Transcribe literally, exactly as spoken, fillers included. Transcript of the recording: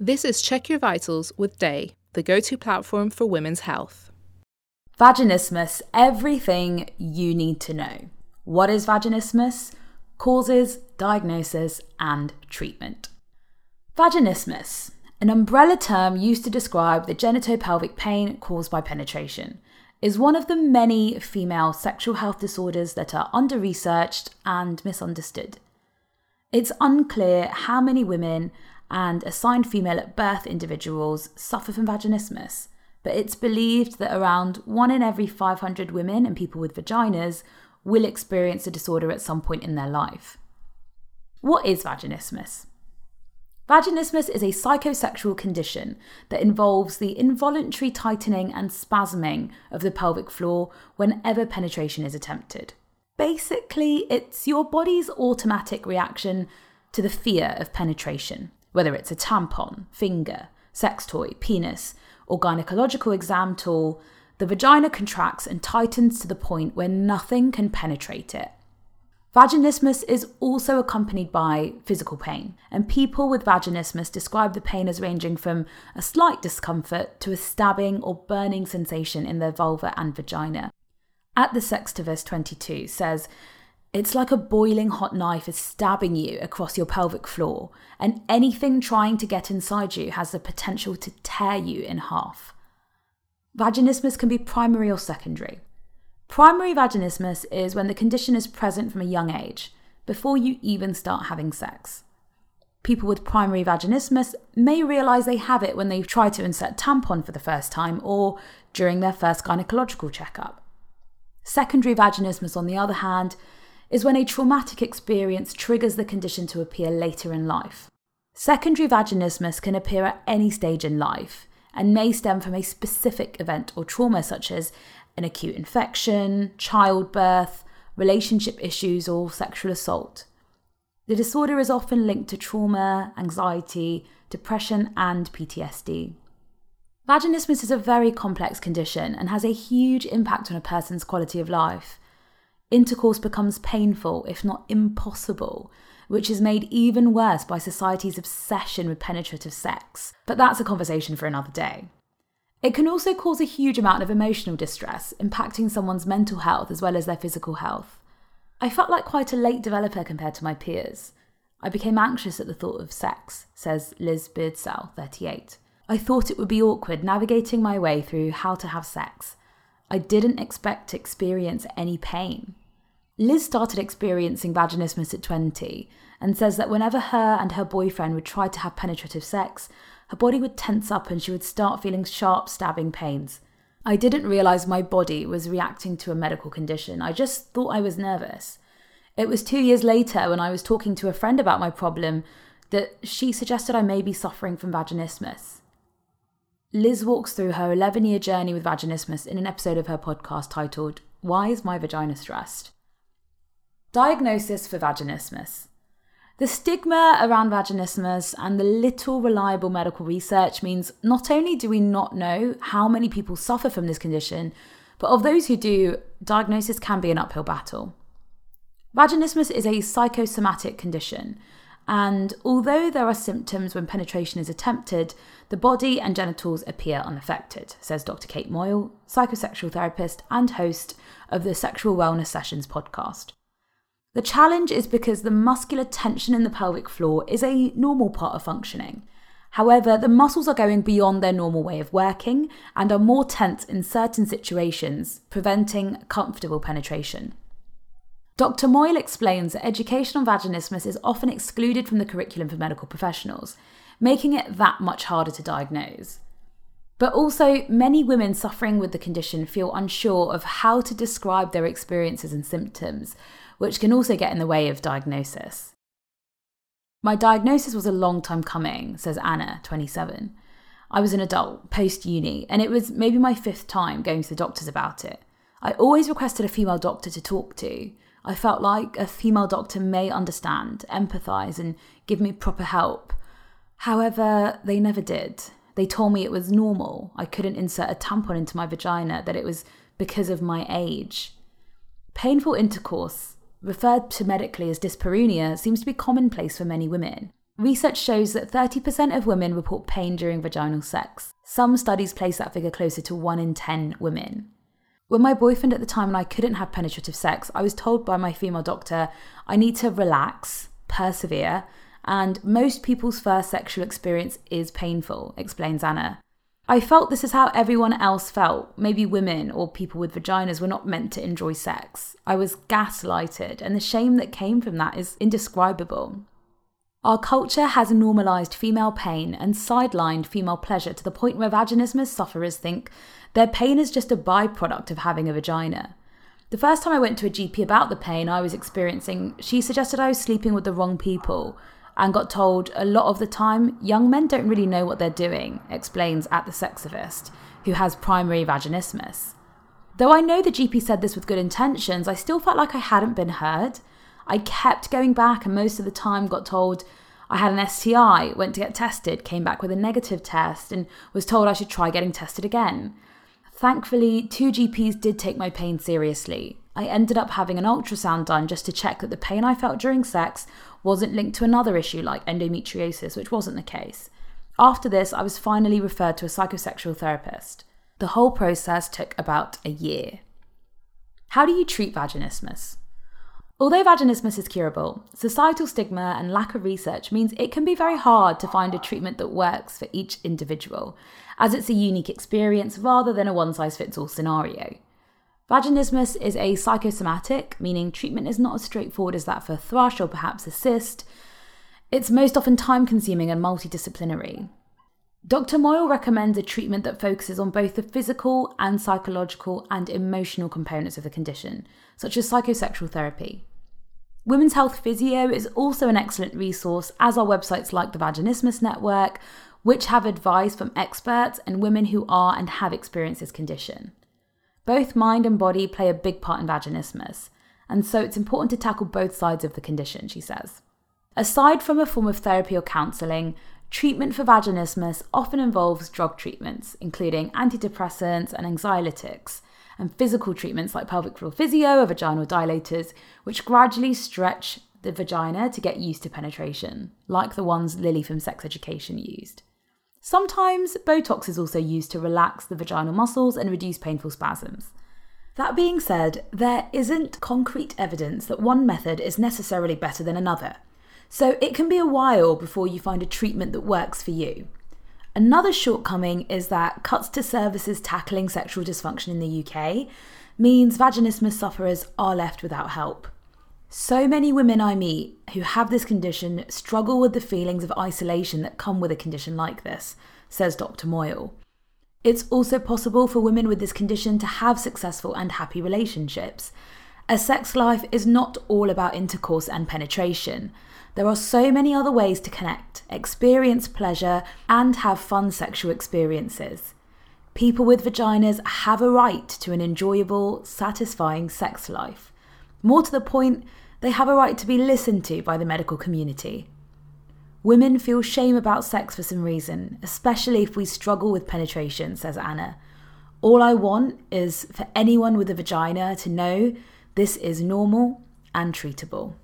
This is Check Your Vitals with Day, the go-to platform for women's health. Vaginismus, everything you need to know. What is vaginismus? Causes, diagnosis, and treatment. Vaginismus, an umbrella term used to describe the genitopelvic pain caused by penetration, is one of the many female sexual health disorders that are under-researched and misunderstood. It's unclear how many women and assigned female at birth individuals suffer from vaginismus, but it's believed that around one in every five hundred women and people with vaginas will experience the disorder at some point in their life. What is vaginismus? Vaginismus is a psychosexual condition that involves the involuntary tightening and spasming of the pelvic floor whenever penetration is attempted. Basically, it's your body's automatic reaction to the fear of penetration, whether it's a tampon, finger, sex toy, penis, or gynecological exam tool. The vagina contracts and tightens to the point where nothing can penetrate it. Vaginismus is also accompanied by physical pain, and people with vaginismus describe the pain as ranging from a slight discomfort to a stabbing or burning sensation in their vulva and vagina. At the Sextivist twenty-two says, "It's like a boiling hot knife is stabbing you across your pelvic floor, and anything trying to get inside you has the potential to tear you in half." Vaginismus can be primary or secondary. Primary vaginismus is when the condition is present from a young age, before you even start having sex. People with primary vaginismus may realise they have it when they try to insert tampon for the first time or during their first gynecological checkup. Secondary vaginismus, on the other hand, is when a traumatic experience triggers the condition to appear later in life. Secondary vaginismus can appear at any stage in life and may stem from a specific event or trauma such as an acute infection, childbirth, relationship issues, or sexual assault. The disorder is often linked to trauma, anxiety, depression, and P T S D. Vaginismus is a very complex condition and has a huge impact on a person's quality of life. Intercourse becomes painful, if not impossible, which is made even worse by society's obsession with penetrative sex. But that's a conversation for another day. It can also cause a huge amount of emotional distress, impacting someone's mental health as well as their physical health. I felt like quite a late developer compared to my peers. I became anxious at the thought of sex, says Liz Beardsell, thirty-eight. I thought it would be awkward navigating my way through how to have sex. I didn't expect to experience any pain. Liz started experiencing vaginismus at twenty and says that whenever her and her boyfriend would try to have penetrative sex, her body would tense up and she would start feeling sharp stabbing pains. I didn't realise my body was reacting to a medical condition. I just thought I was nervous. It was two years later when I was talking to a friend about my problem that she suggested I may be suffering from vaginismus. Liz walks through her eleven-year journey with vaginismus in an episode of her podcast titled, Why Is My Vagina Stressed? Diagnosis for vaginismus. The stigma around vaginismus and the little reliable medical research means not only do we not know how many people suffer from this condition, but of those who do, diagnosis can be an uphill battle. Vaginismus is a psychosomatic condition, and although there are symptoms when penetration is attempted, the body and genitals appear unaffected, says Doctor Kate Moyle, psychosexual therapist and host of the Sexual Wellness Sessions podcast. The challenge is because the muscular tension in the pelvic floor is a normal part of functioning. However, the muscles are going beyond their normal way of working and are more tense in certain situations, preventing comfortable penetration. Doctor Moyle explains that education on vaginismus is often excluded from the curriculum for medical professionals, making it that much harder to diagnose. But also, many women suffering with the condition feel unsure of how to describe their experiences and symptoms, which can also get in the way of diagnosis. My diagnosis was a long time coming, says Anna, twenty-seven. I was an adult, post-uni, and it was maybe my fifth time going to the doctors about it. I always requested a female doctor to talk to. I felt like a female doctor may understand, empathise, and give me proper help. However, they never did. They told me it was normal. I couldn't insert a tampon into my vagina, that it was because of my age. Painful intercourse, referred to medically as dyspareunia, seems to be commonplace for many women. Research shows that thirty percent of women report pain during vaginal sex. Some studies place that figure closer to one in ten women. When my boyfriend at the time and I couldn't have penetrative sex, I was told by my female doctor, I need to relax, persevere, and most people's first sexual experience is painful, explains Anna. I felt this is how everyone else felt. Maybe women or people with vaginas were not meant to enjoy sex. I was gaslighted, and the shame that came from that is indescribable. Our culture has normalised female pain and sidelined female pleasure to the point where vaginismus sufferers think their pain is just a byproduct of having a vagina. The first time I went to a G P about the pain I was experiencing, she suggested I was sleeping with the wrong people and got told a lot of the time young men don't really know what they're doing, explains at the Sextivist, who has primary vaginismus. Though I know the G P said this with good intentions, I still felt like I hadn't been heard. I kept going back and most of the time got told I had an S T I, went to get tested, came back with a negative test and was told I should try getting tested again. Thankfully, two G Ps did take my pain seriously. I ended up having an ultrasound done just to check that the pain I felt during sex wasn't linked to another issue like endometriosis, which wasn't the case. After this, I was finally referred to a psychosexual therapist. The whole process took about a year. How do you treat vaginismus? Although vaginismus is curable, societal stigma and lack of research means it can be very hard to find a treatment that works for each individual, as it's a unique experience rather than a one-size-fits-all scenario. Vaginismus is a psychosomatic, meaning treatment is not as straightforward as that for a thrush or perhaps a cyst. It's most often time-consuming and multidisciplinary. Doctor Moyle recommends a treatment that focuses on both the physical and psychological and emotional components of the condition, such as psychosexual therapy. Women's Health Physio is also an excellent resource, as are websites like the Vaginismus Network, which have advice from experts and women who are and have experienced this condition. Both mind and body play a big part in vaginismus, and so it's important to tackle both sides of the condition, she says. Aside from a form of therapy or counselling, treatment for vaginismus often involves drug treatments, including antidepressants and anxiolytics, and physical treatments like pelvic floor physio or vaginal dilators, which gradually stretch the vagina to get used to penetration, like the ones Lily from Sex Education used. Sometimes Botox is also used to relax the vaginal muscles and reduce painful spasms. That being said, there isn't concrete evidence that one method is necessarily better than another. So it can be a while before you find a treatment that works for you. Another shortcoming is that cuts to services tackling sexual dysfunction in the U K means vaginismus sufferers are left without help. So many women I meet who have this condition struggle with the feelings of isolation that come with a condition like this, says Doctor Moyle. It's also possible for women with this condition to have successful and happy relationships. A sex life is not all about intercourse and penetration. There are so many other ways to connect, experience pleasure, and have fun sexual experiences. People with vaginas have a right to an enjoyable, satisfying sex life. More to the point, they have a right to be listened to by the medical community. Women feel shame about sex for some reason, especially if we struggle with penetration, says Anna. All I want is for anyone with a vagina to know this is normal and treatable.